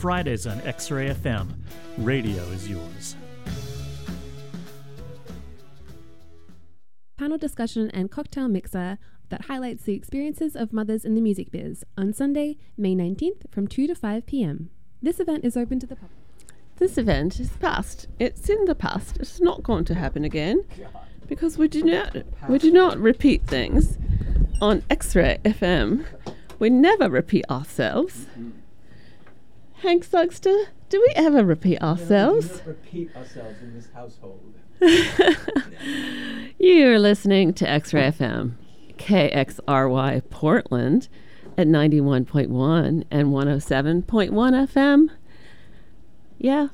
Fridays on X-Ray FM. Radio is yours. Panel discussion and cocktail mixer that highlights the experiences of mothers in the music biz on Sunday, May 19th from 2 to 5 p.m. This event is open to the public. This event is past. It's in the past. It's not going to happen again because we do not repeat things on X-Ray FM. We never repeat ourselves. Hank Zugster, do we ever repeat ourselves? No, we never repeat ourselves in this household. You're listening to X-Ray FM, KXRY Portland at 91.1 and 107.1 FM. Yeah,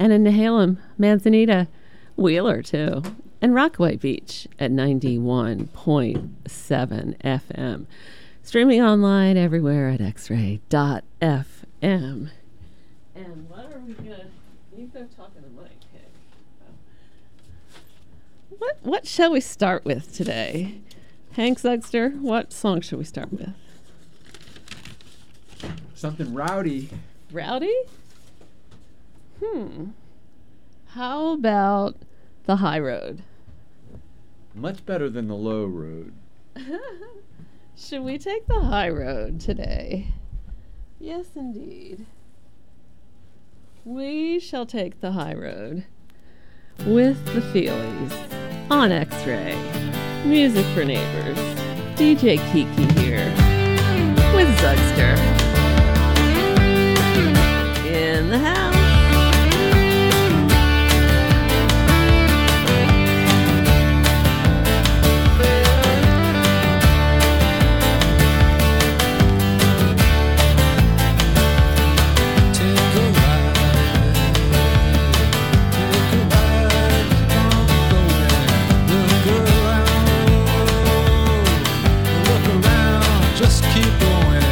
and in Nehalem, Manzanita, Wheeler too, and Rockaway Beach at 91.7 FM. Streaming online everywhere at xray.fm. And what are we gonna? You go talk in the mic. What shall we start with today? Hank Zugster, what song shall we start with? Something rowdy. Rowdy? How about The High Road? Much better than The Low Road. Should we take The High Road today? Yes, indeed. We shall take The High Road with the Feelies on X-Ray. Music for Neighbors. DJ Kiki here with Zugster in the house. Keep going.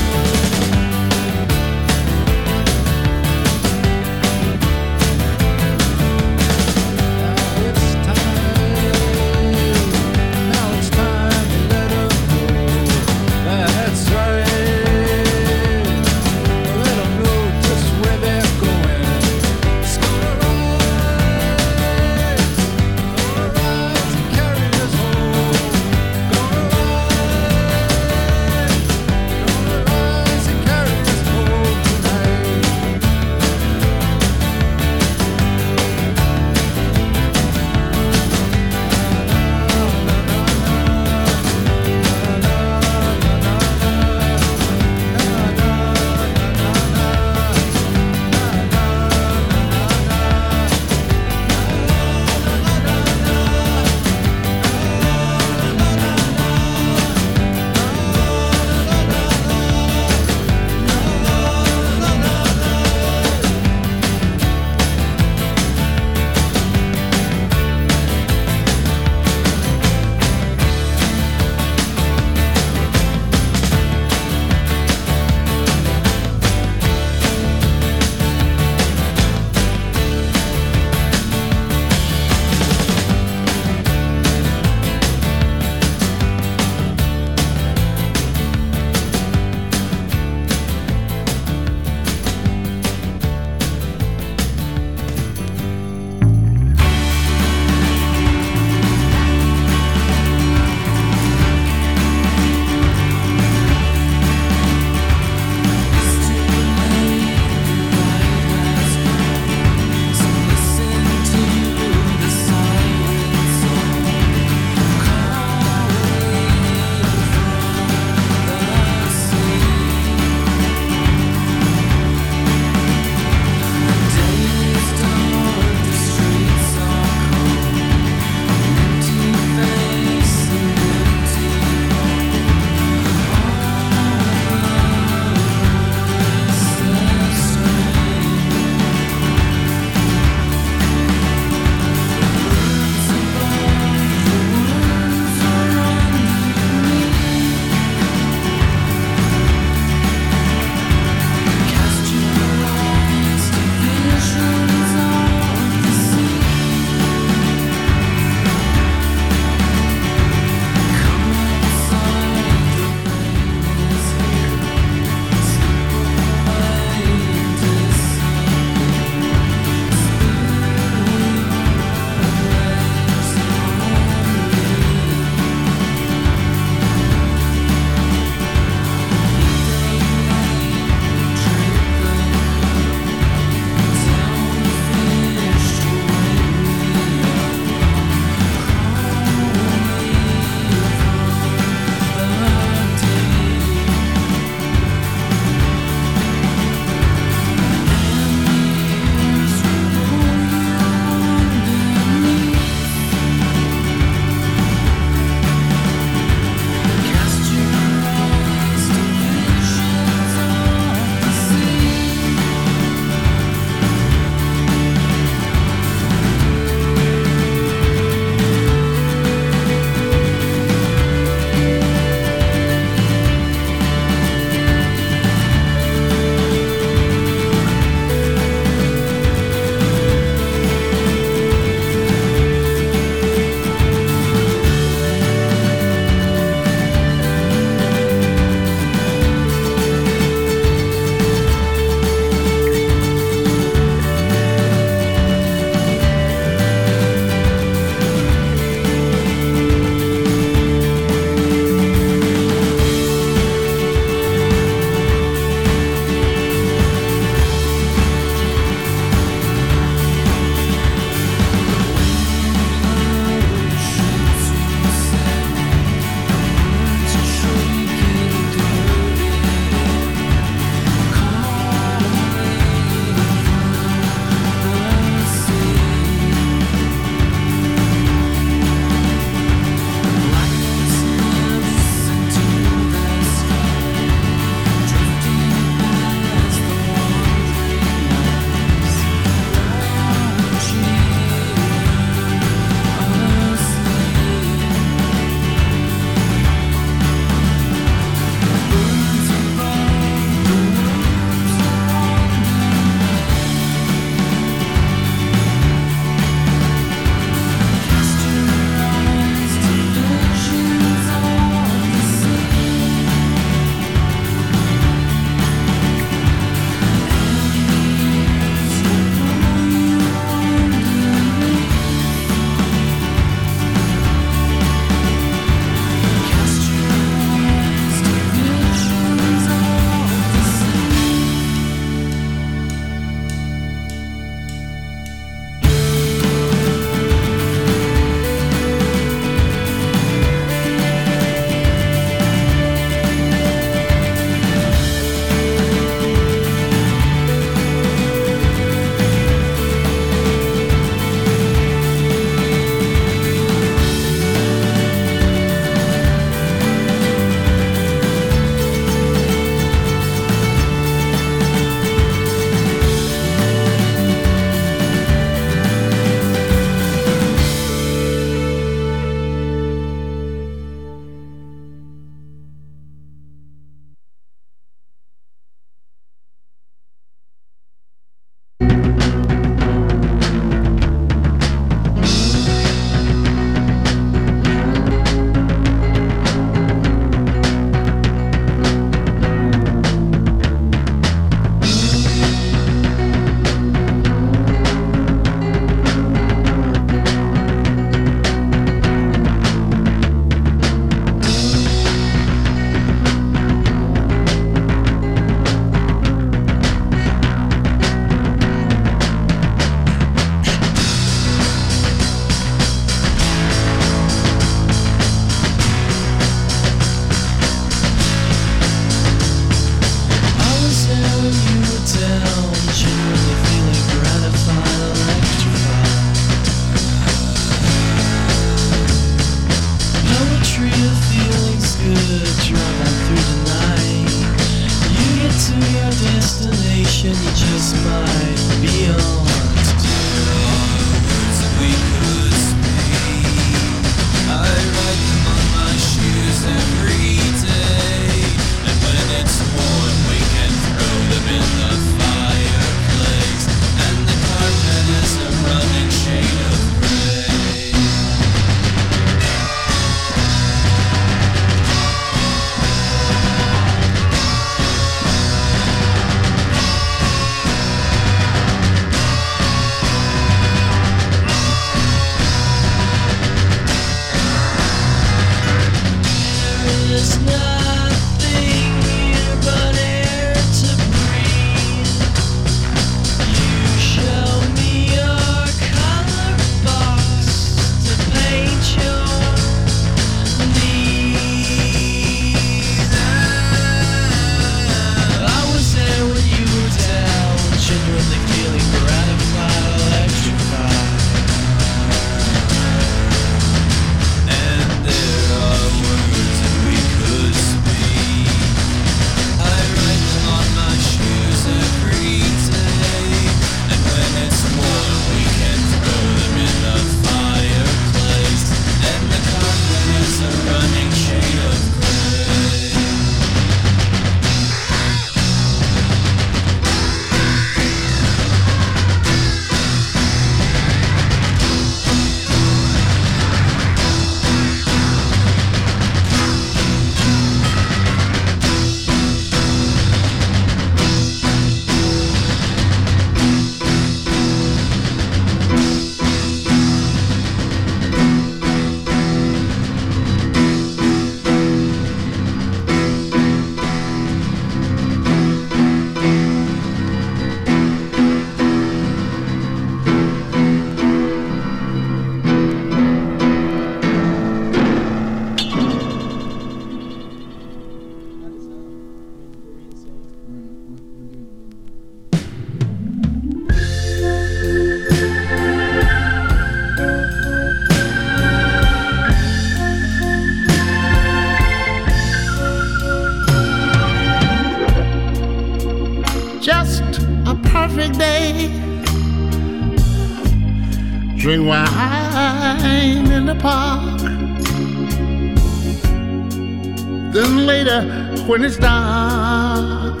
When it's dark,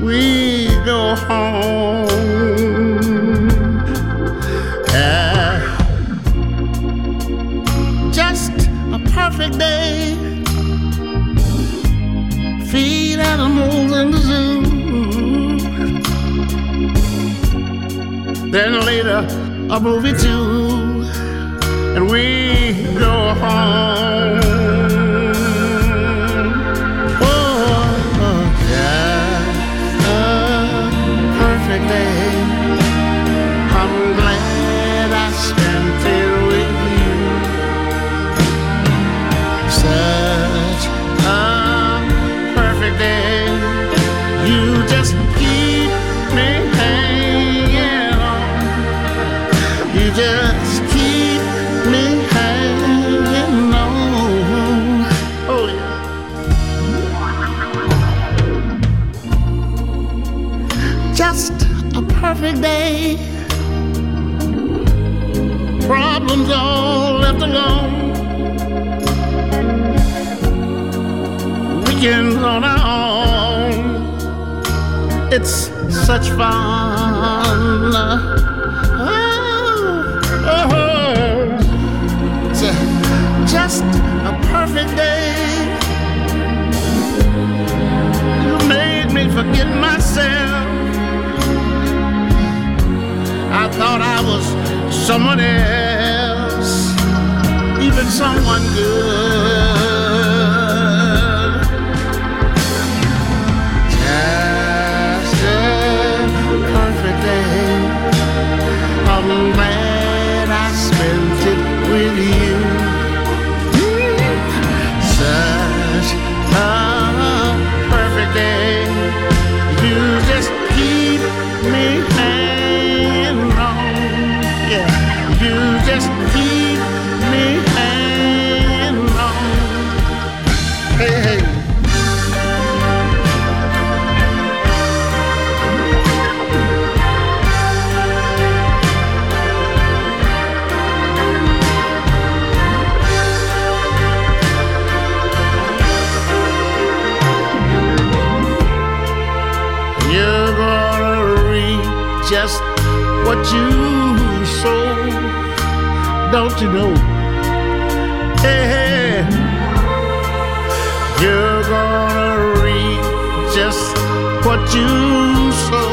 we go home. Just a perfect day. Feed animals in the zoo. Then later, a movie too. And we go home. Day. Problems all left alone. Weekends on our own. It's such fun. Oh, oh. Just a perfect day. You made me forget myself. I thought I was someone else, even someone good. Just a perfect day. I'm glad I spent it with you. Such a perfect day. You just keep me just what you sow, don't you know? Hey, you're gonna reap just what you sow.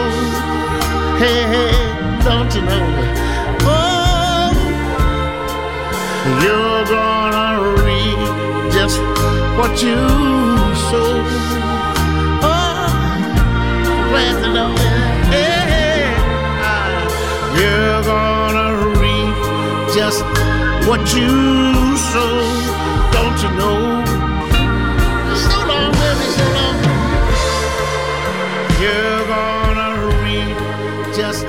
Hey, don't you know? Oh, you're gonna reap just what you sow. Oh, praise the Lord. Hey, you're gonna reap just what you sow. Don't you know? So long, baby, so long. You're gonna reap just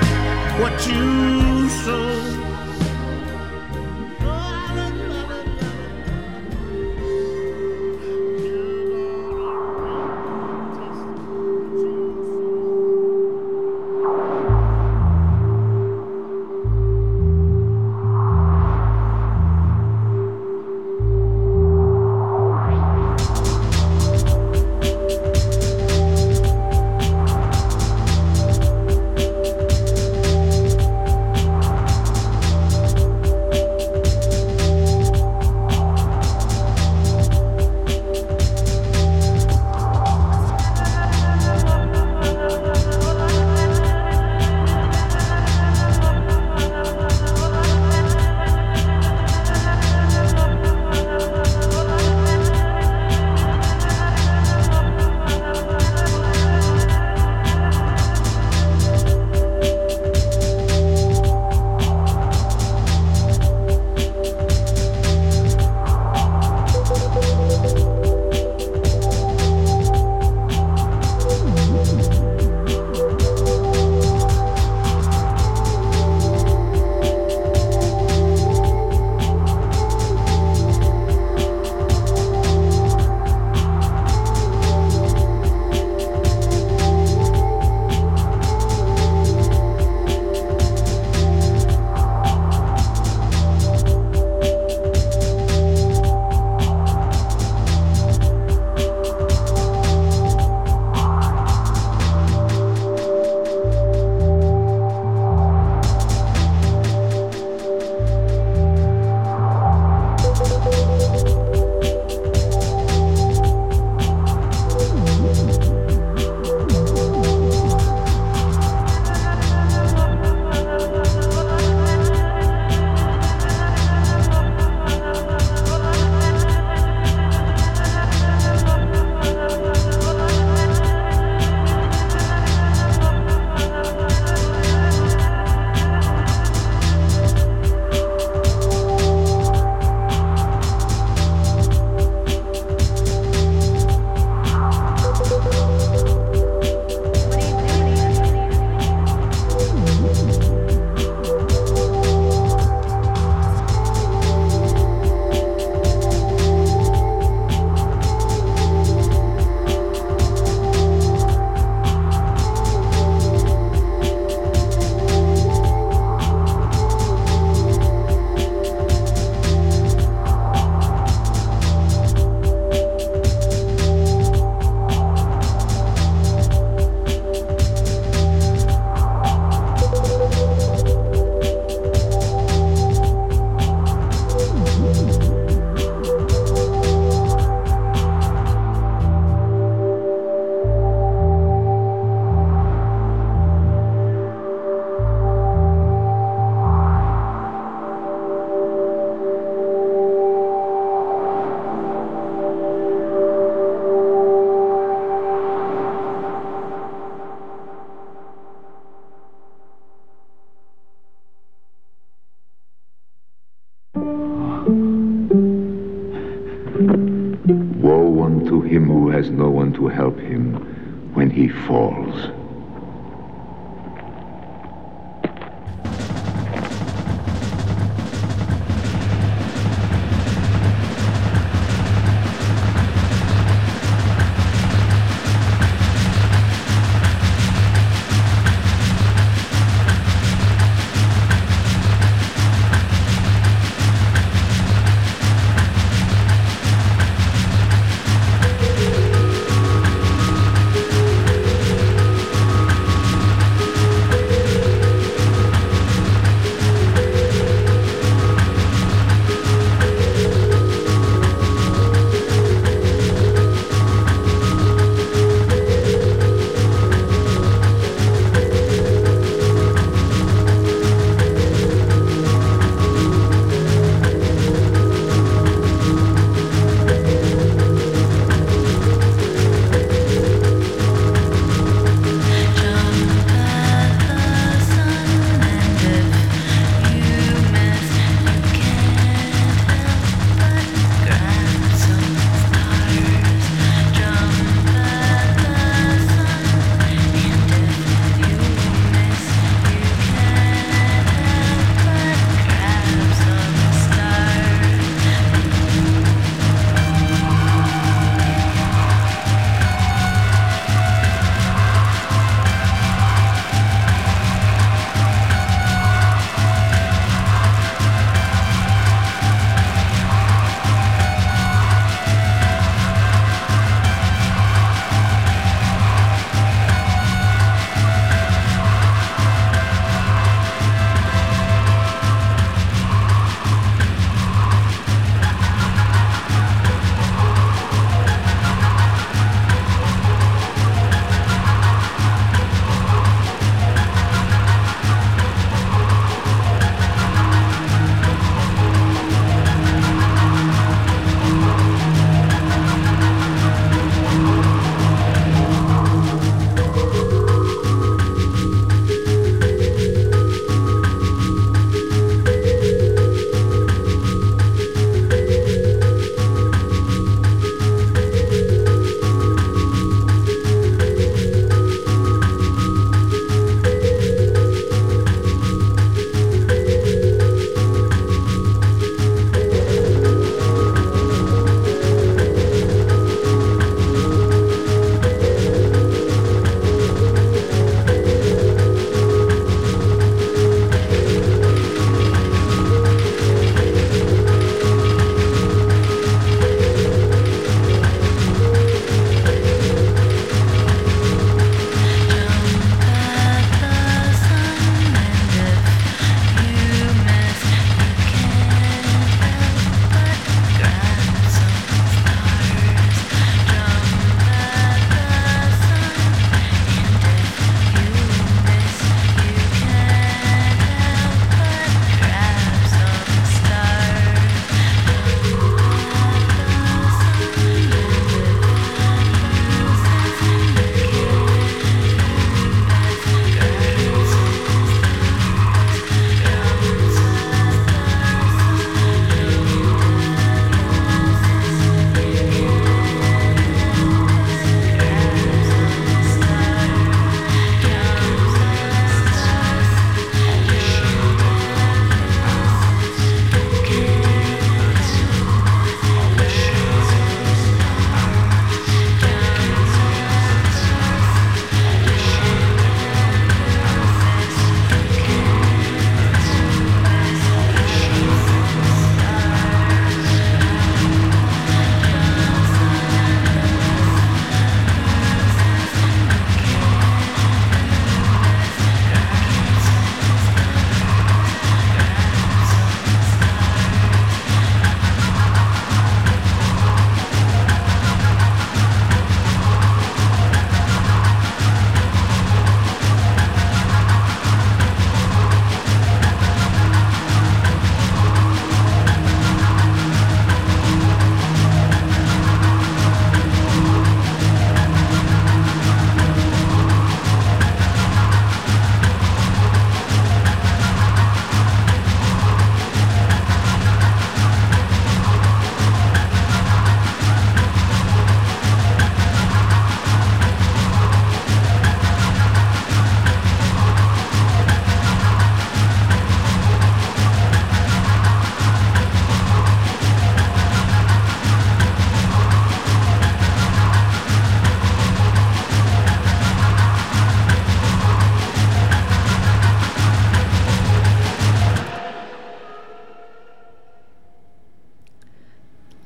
what you sow. Has no one to help him when he falls.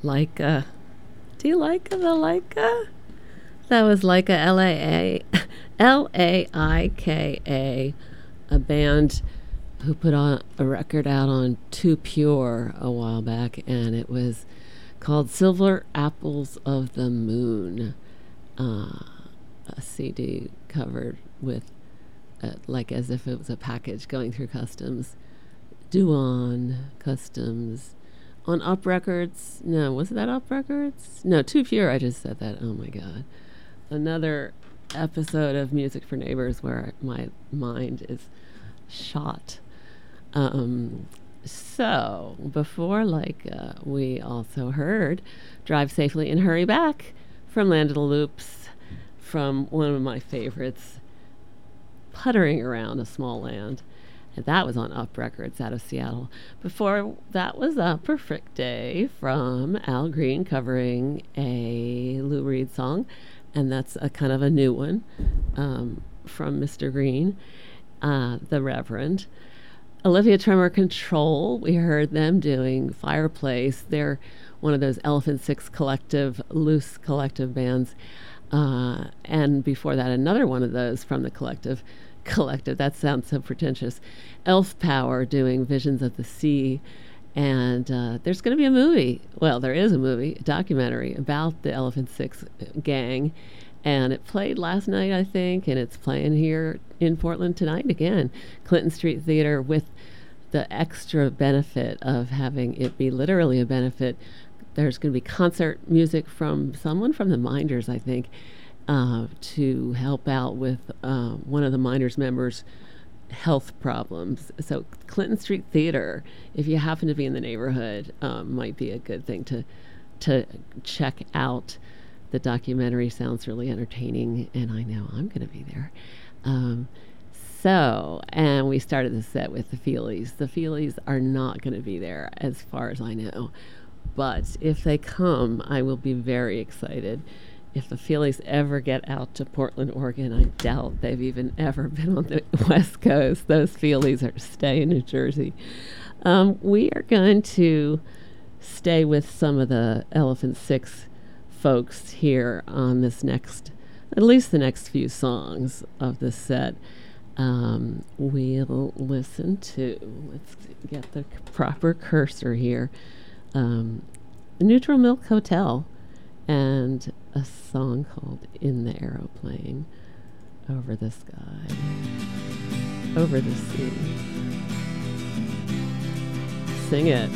Leica. Do you like the Leica? That was Leica, L-A-I-K-A, a band who put on a record out on Too Pure a while back, and it was called Silver Apples of the Moon, a CD covered with, like as if it was a package going through customs. Duon, customs, on Up Records. No, was that Up Records? No, Too Pure, I just said that, oh my God. Another episode of Music for Neighbors where my mind is shot. So before Leica, we also heard Drive Safely and Hurry Back from Land of the Loops, from one of my favorites, Puttering Around a Small Land. And that was on Up Records out of Seattle. Before that was A Perfect Day from Al Green covering a Lou Reed song, and that's a kind of a new one from Mr. Green, the Reverend. Olivia Tremor Control, we heard them doing Fireplace. They're one of those Elephant Six Collective, loose collective bands. And before that, another one of those from the collective, that sounds so pretentious, Elf Power doing Visions of the Sea. And there's going to be a movie. Well, there is a movie, a documentary about the Elephant Six gang. And it played last night, I think, and it's playing here in Portland tonight again. Clinton Street Theater, with the extra benefit of having it be literally a benefit. There's going to be concert music from someone from the Minders, I think, to help out with one of the Minders members' health problems. So Clinton Street Theater, if you happen to be in the neighborhood, might be a good thing to check out. The documentary sounds really entertaining, and I know I'm going to be there. And we started the set with the Feelies. The Feelies are not going to be there, as far as I know. But if they come, I will be very excited. If the Feelies ever get out to Portland, Oregon, I doubt they've even ever been on the West Coast. Those Feelies are staying in New Jersey. We are going to stay with some of the Elephant Six folks here on this next, at least the next few songs of this set. We'll listen to, let's get the proper cursor here, Neutral Milk Hotel, and a song called In the Aeroplane, Over the Sky, Over the Sea. Sing it.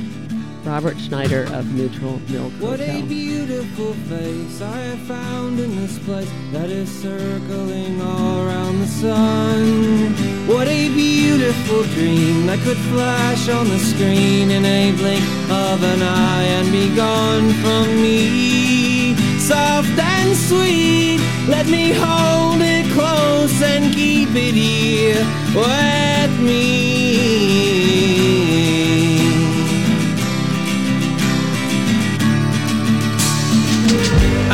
Robert Schneider of Neutral Milk Hotel. What a beautiful face I have found in this place that is circling all around the sun. What a beautiful dream that could flash on the screen in a blink of an eye and be gone from me. Soft and sweet, let me hold it close and keep it here with me.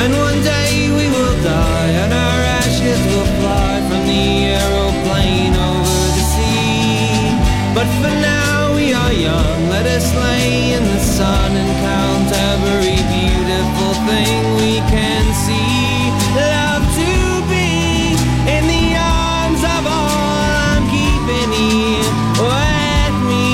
And one day we will die, and our ashes will fly from the aeroplane over the sea. But for now we are young, let us lay in the sun and count every beautiful thing we can see. Love to be in the arms of all I'm keeping here with me.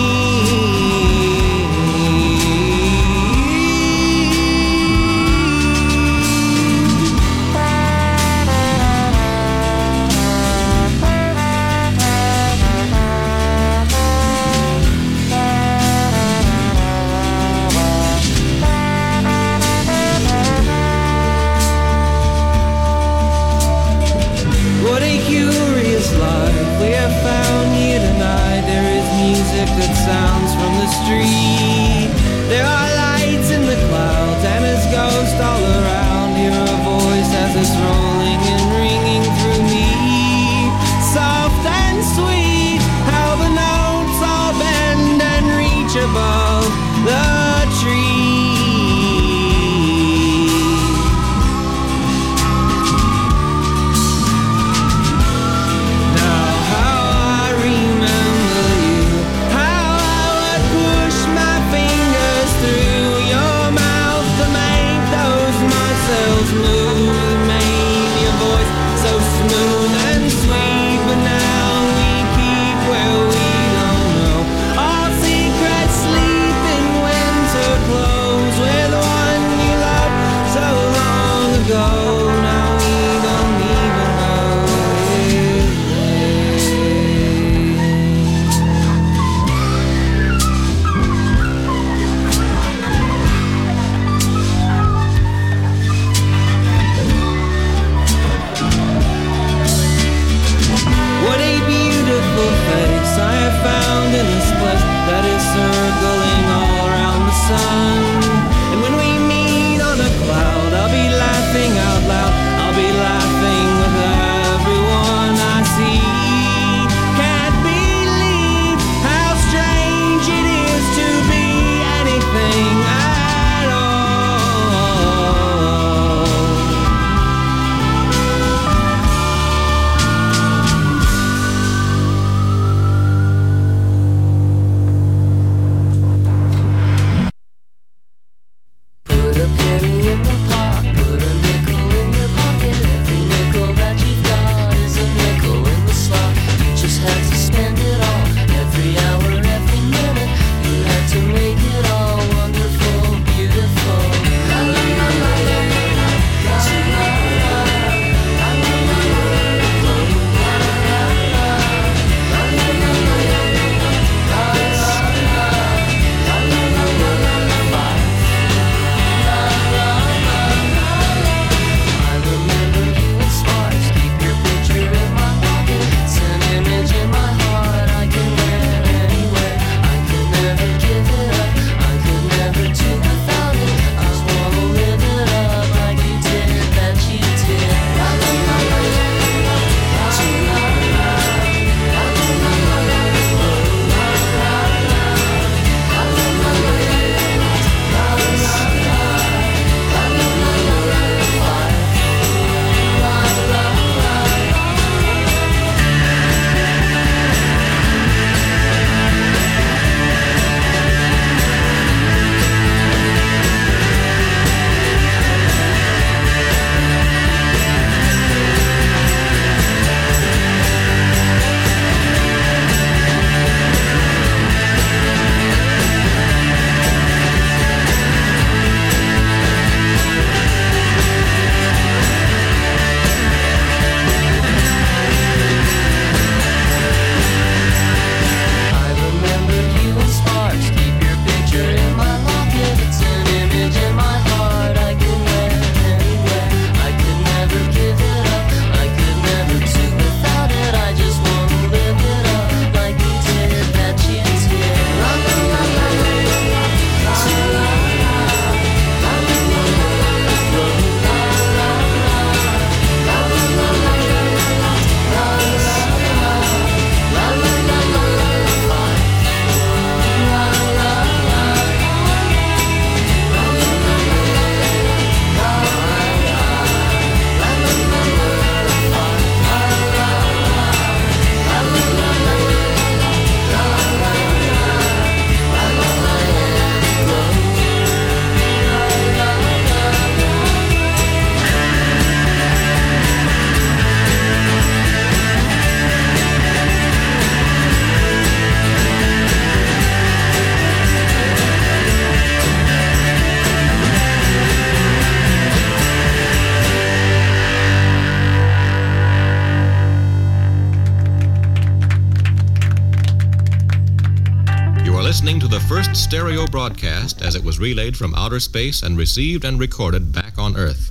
listening to the first stereo broadcast as it was relayed from outer space and received and recorded back on Earth.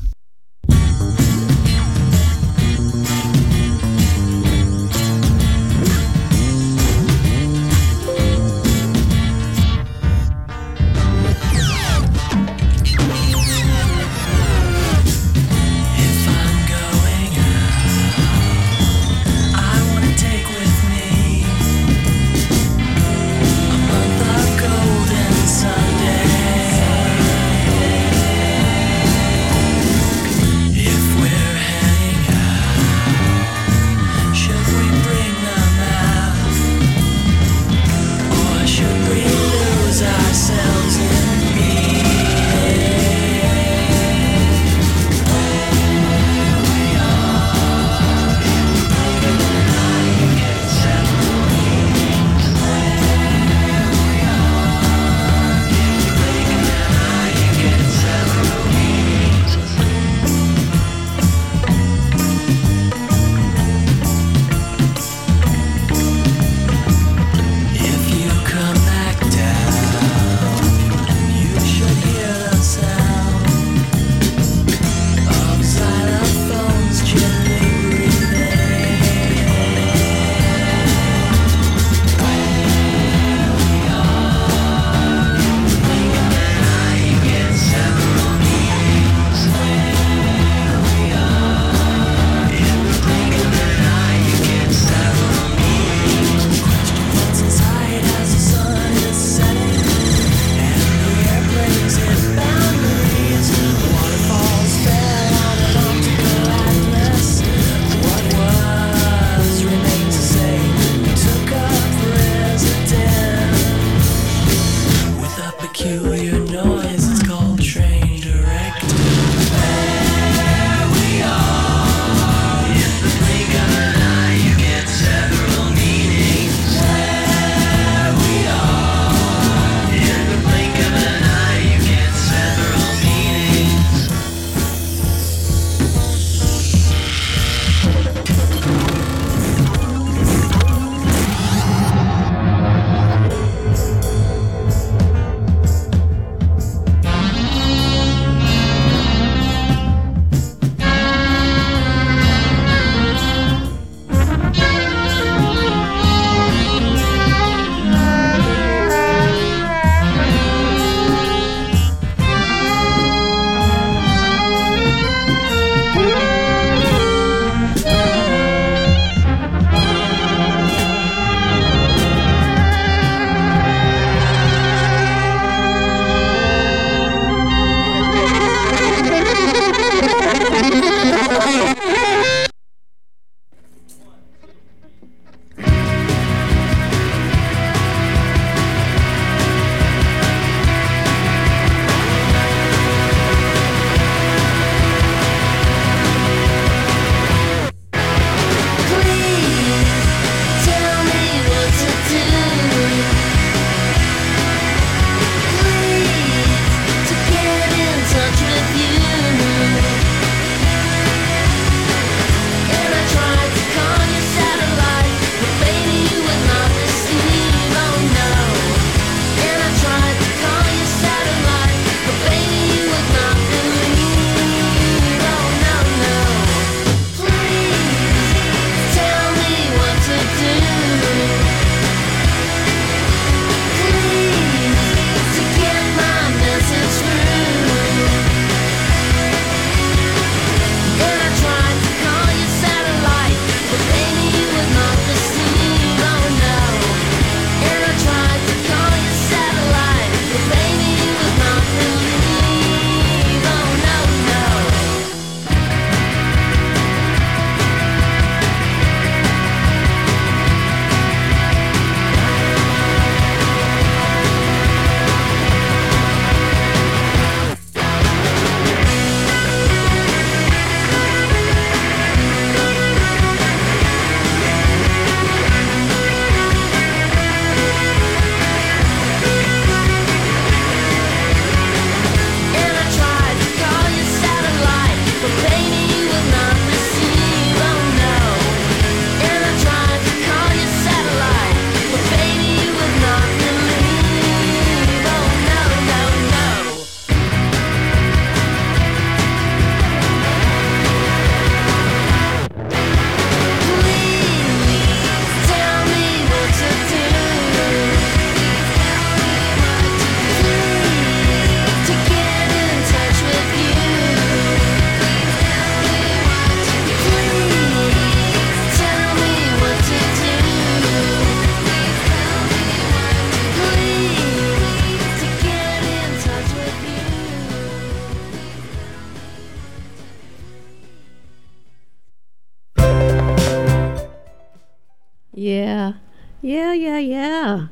yeah.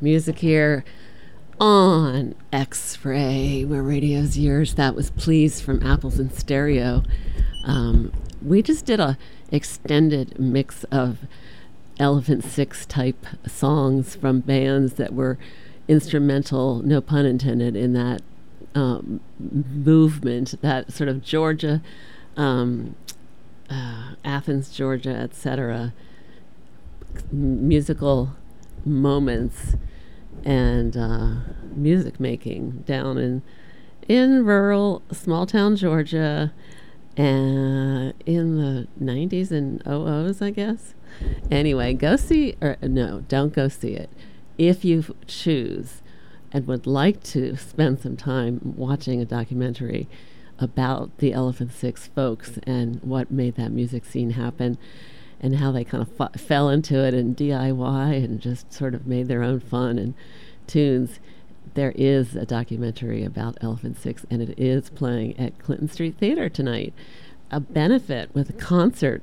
Music here on X-Ray, where radio's yours. That was Please from Apples in Stereo. We just did a extended mix of Elephant Six type songs from bands that were instrumental, no pun intended, in that movement, that sort of Georgia, Athens, Georgia, etc. musical moments and music making down in rural small town Georgia in the 90s and 00s, I guess. Anyway, go see, or no, don't go see it. If you choose and would like to spend some time watching a documentary about the Elephant Six folks and what made that music scene happen and how they kind of fell into it and DIY and just sort of made their own fun and tunes, there is a documentary about Elephant Six, and it is playing at Clinton Street Theater tonight. A benefit with a concert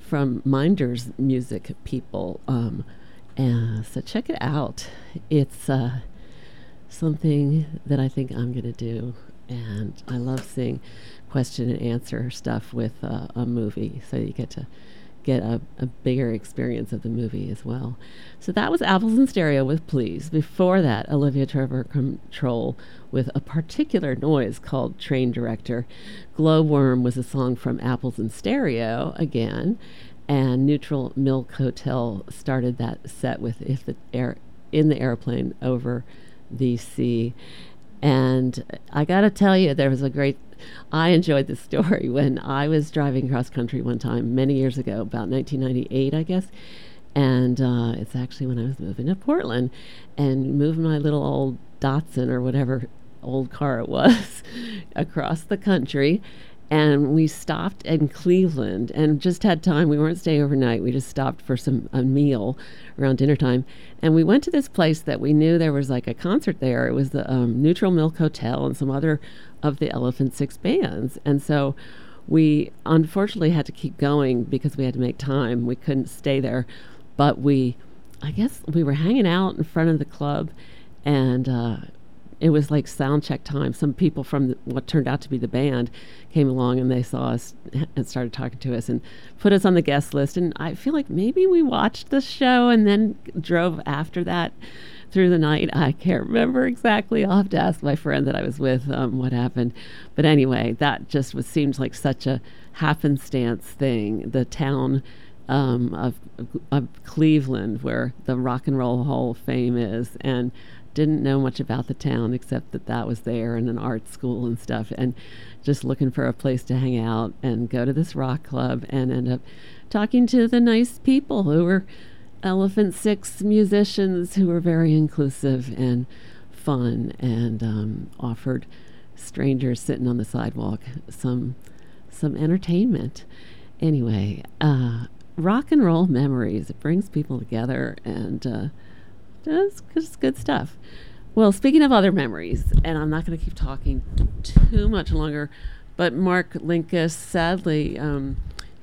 from Minders music people. So check it out. It's something that I think I'm going to do. And I love seeing question and answer stuff with a movie. So you get to get a bigger experience of the movie as well. So that was Apples in Stereo with Please. Before that, Olivia Tremor Control with a particular noise called Train Director. Glowworm was a song from Apples in Stereo again, and Neutral Milk Hotel started that set with If the Air in the Airplane Over the Sea. And I gotta tell you, there was a great, I enjoyed this story when I was driving cross country one time many years ago, about 1998, I guess. And it's actually when I was moving to Portland and moving my little old Datsun or whatever old car it was across the country. And we stopped in Cleveland and just had time. We weren't staying overnight. We just stopped for a meal around dinner time. And we went to this place that we knew there was like a concert there. It was the Neutral Milk Hotel and some other of the Elephant Six bands. And so we unfortunately had to keep going because we had to make time. We couldn't stay there. But I guess we were hanging out in front of the club, and it was like sound check time. Some people from what turned out to be the band came along and they saw us and started talking to us and put us on the guest list. And I feel like maybe we watched the show and then drove after that through the night. I can't remember exactly. I'll have to ask my friend that I was with what happened. But anyway, that just seems like such a happenstance thing. The town of Cleveland, where the Rock and Roll Hall of Fame is, and didn't know much about the town except that was there and an art school and stuff, and just looking for a place to hang out and go to this rock club and end up talking to the nice people who were Elephant Six musicians who were very inclusive and fun and offered strangers sitting on the sidewalk some entertainment. Anyway, rock and roll memories. It brings people together and that's just good stuff. Well, speaking of other memories, and I'm not going to keep talking too much longer, but Mark Linkous, sadly,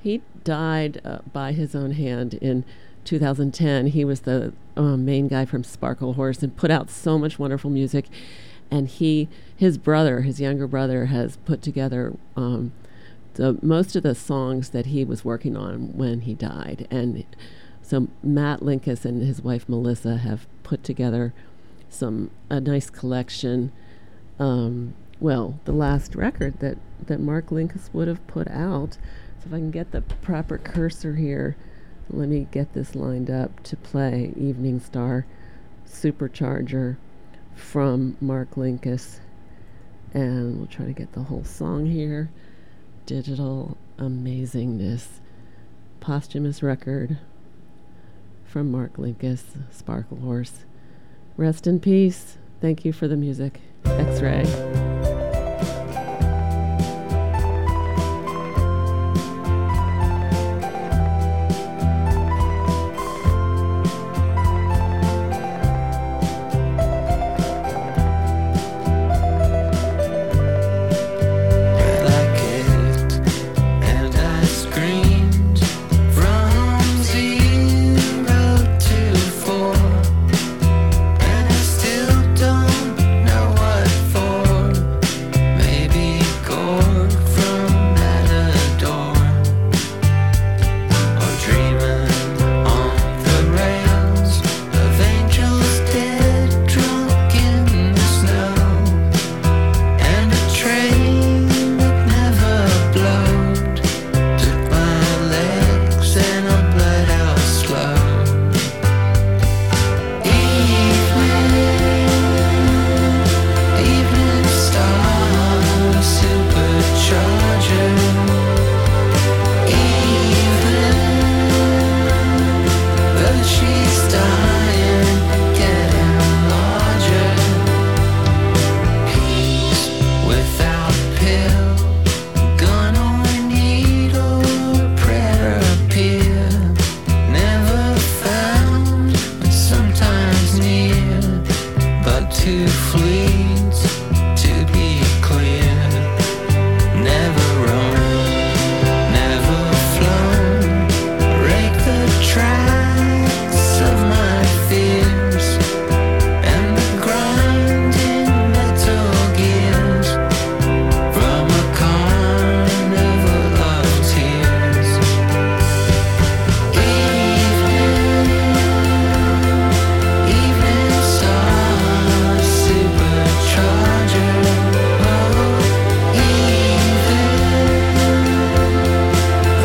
he died by his own hand in 2010. He was the main guy from Sparklehorse and put out so much wonderful music. And his younger brother, has put together most of the songs that he was working on when he died. And so Matt Linkous and his wife Melissa have put together a nice collection. The last record that Mark Linkous would have put out. So if I can get the proper cursor here, let me get this lined up to play Evening Star Supercharger from Mark Linkous. And we'll try to get the whole song here. Digital amazingness. Posthumous record from Mark Linkous, Sparklehorse. Rest in peace. Thank you for the music. X-Ray. For to flee, to be clear, never wrong, never flown, break the tracks of my fears, and the grind in metal gears, from a carnival of tears. Evening star, supercharger, oh, even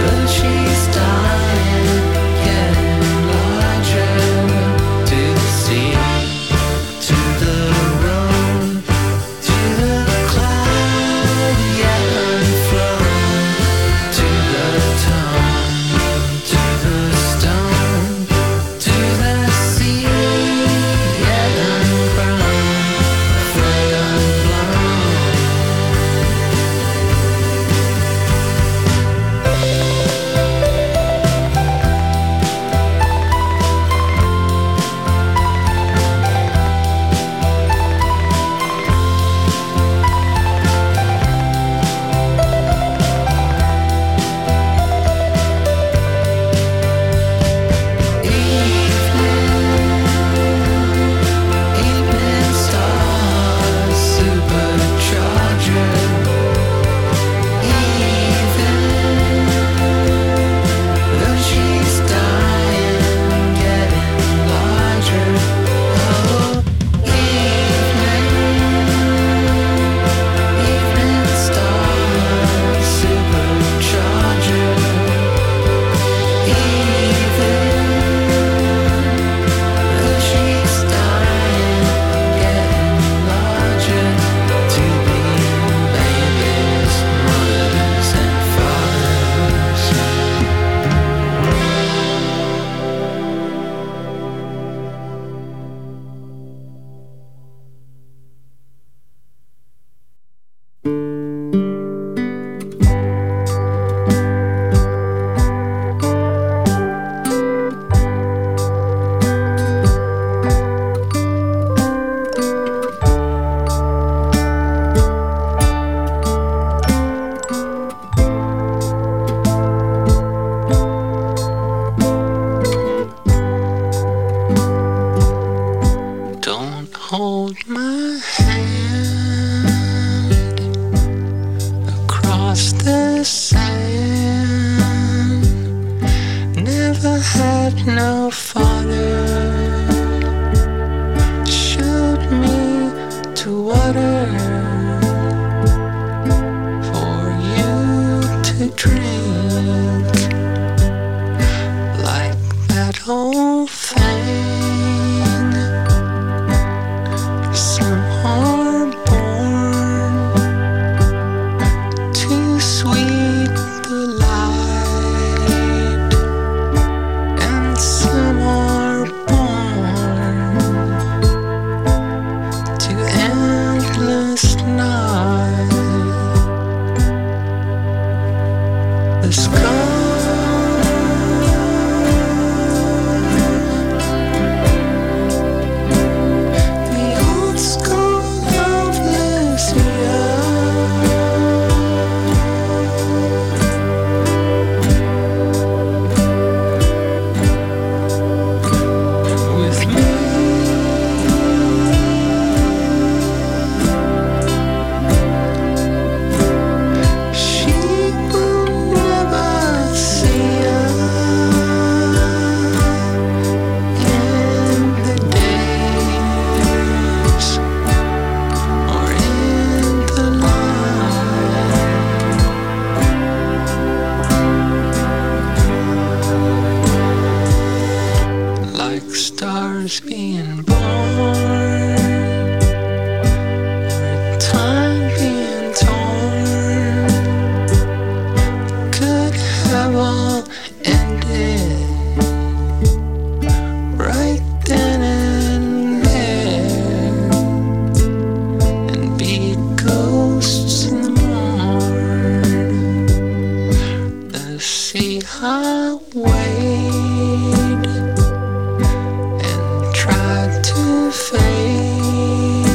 though she's dying, getting larger, to the sea, to the road, to the cloud, yet unflown, to the tone, to the stone, to the sea, yet ungrown, flag unblown. Evening star, supercharger, even though she's dying, getting larger, oh, evening star, supercharger, even though she's dying, getting larger, to be babies, mothers and fathers. Don't hold my hand across the sand. Never had no father. Showed me to water for you to drink, like that old thing. Some are born too sweet the light, and some are born to endless night. The sky, the old school of Lucia, with me, she will never see us in the days or in the light. Like stars being born, or time being torn, could have all ended right then and there, and be ghosts in the morn. The sea I wade, tried to fade,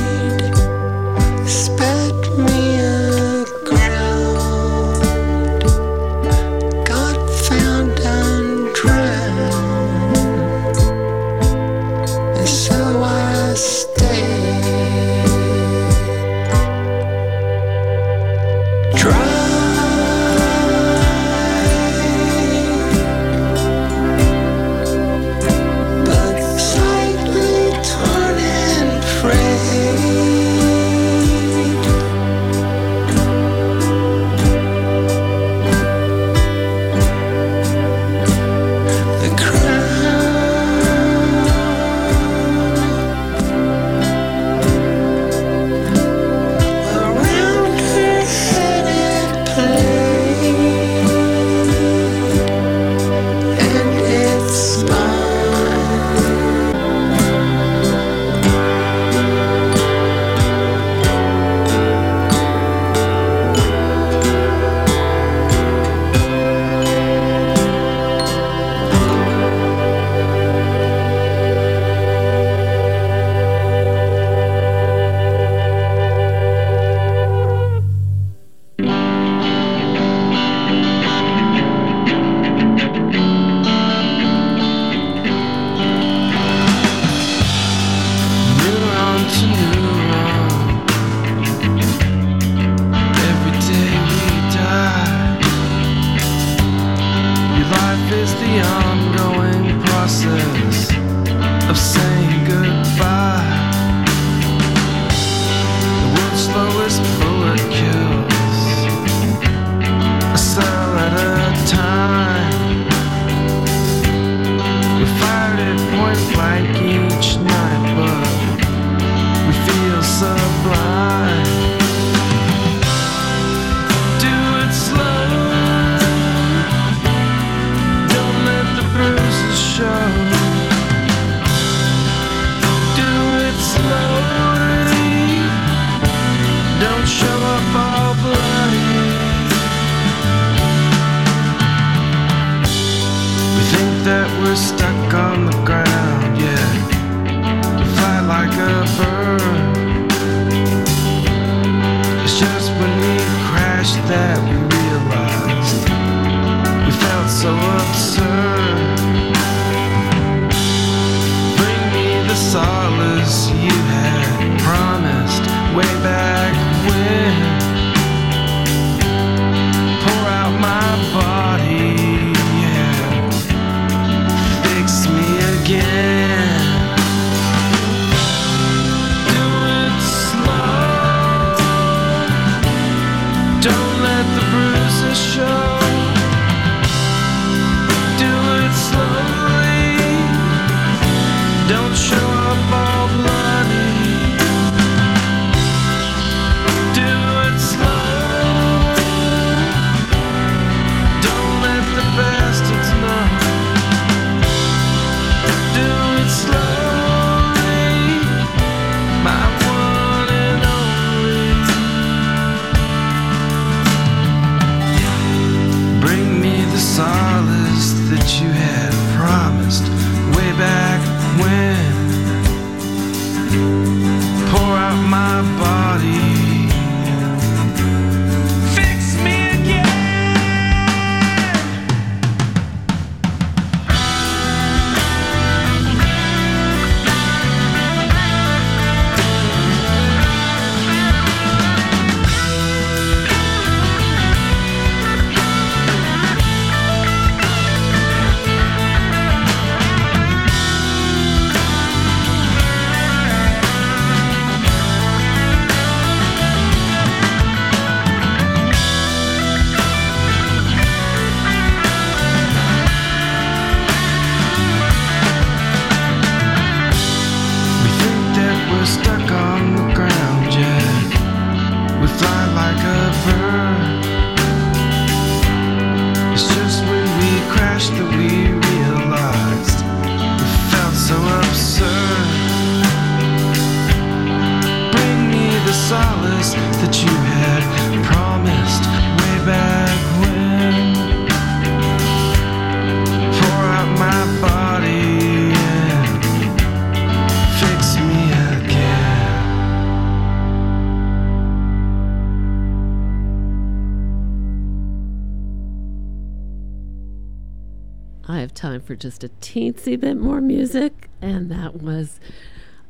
For just a teensy bit more music, and that was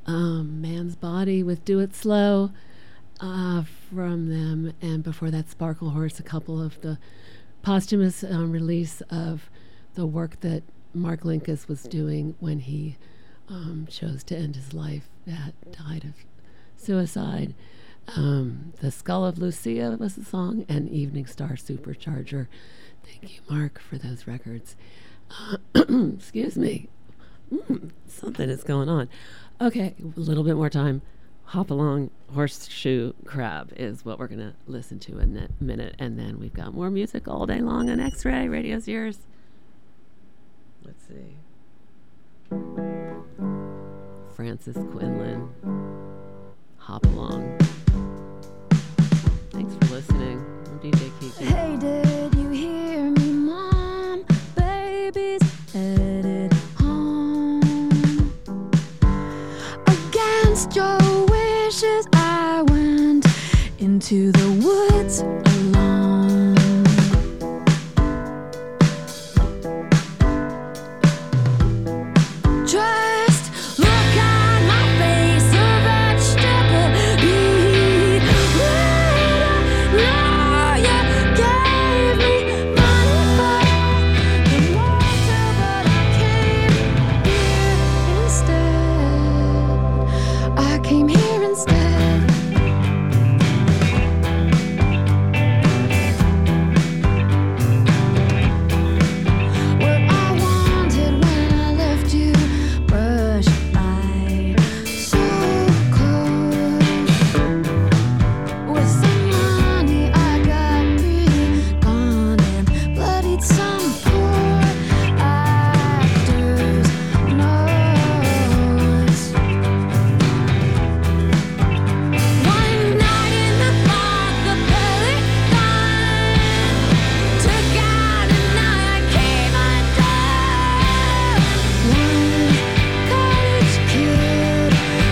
Man's Body with Do It Slow from them, and before that Sparklehorse, a couple of the posthumous release of the work that Mark Linkous was doing when he chose to end his life, that died of suicide. The Skull of Lucia was the song, and Evening Star Supercharger. Thank you, Mark, for those records. Excuse me. Something is going on. Okay, a little bit more time. Hop Along, Horseshoe Crab is what we're going to listen to in a minute. And then we've got more music all day long on X-Ray. Radio's yours. Let's see. Francis Quinlan, Hop Along. Thanks for listening. I'm DJ Kiki. Hey, did you hear me, Mom? Baby's headed home. Against your wishes, I went into the woods.